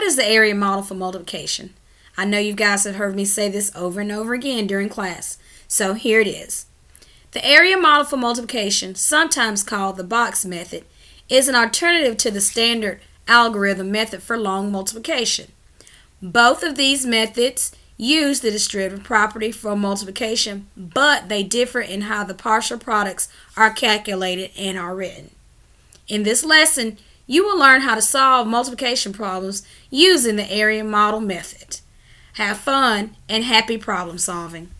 What is the area model for multiplication? I know you guys have heard me say this over and over again during class, so here it is. The area model for multiplication, sometimes called the box method, is an alternative to the standard algorithm method for long multiplication. Both of these methods use the distributive property for multiplication, but they differ in how the partial products are calculated and are written. In this lesson, you will learn how to solve multiplication problems using the area model method. Have fun and happy problem solving.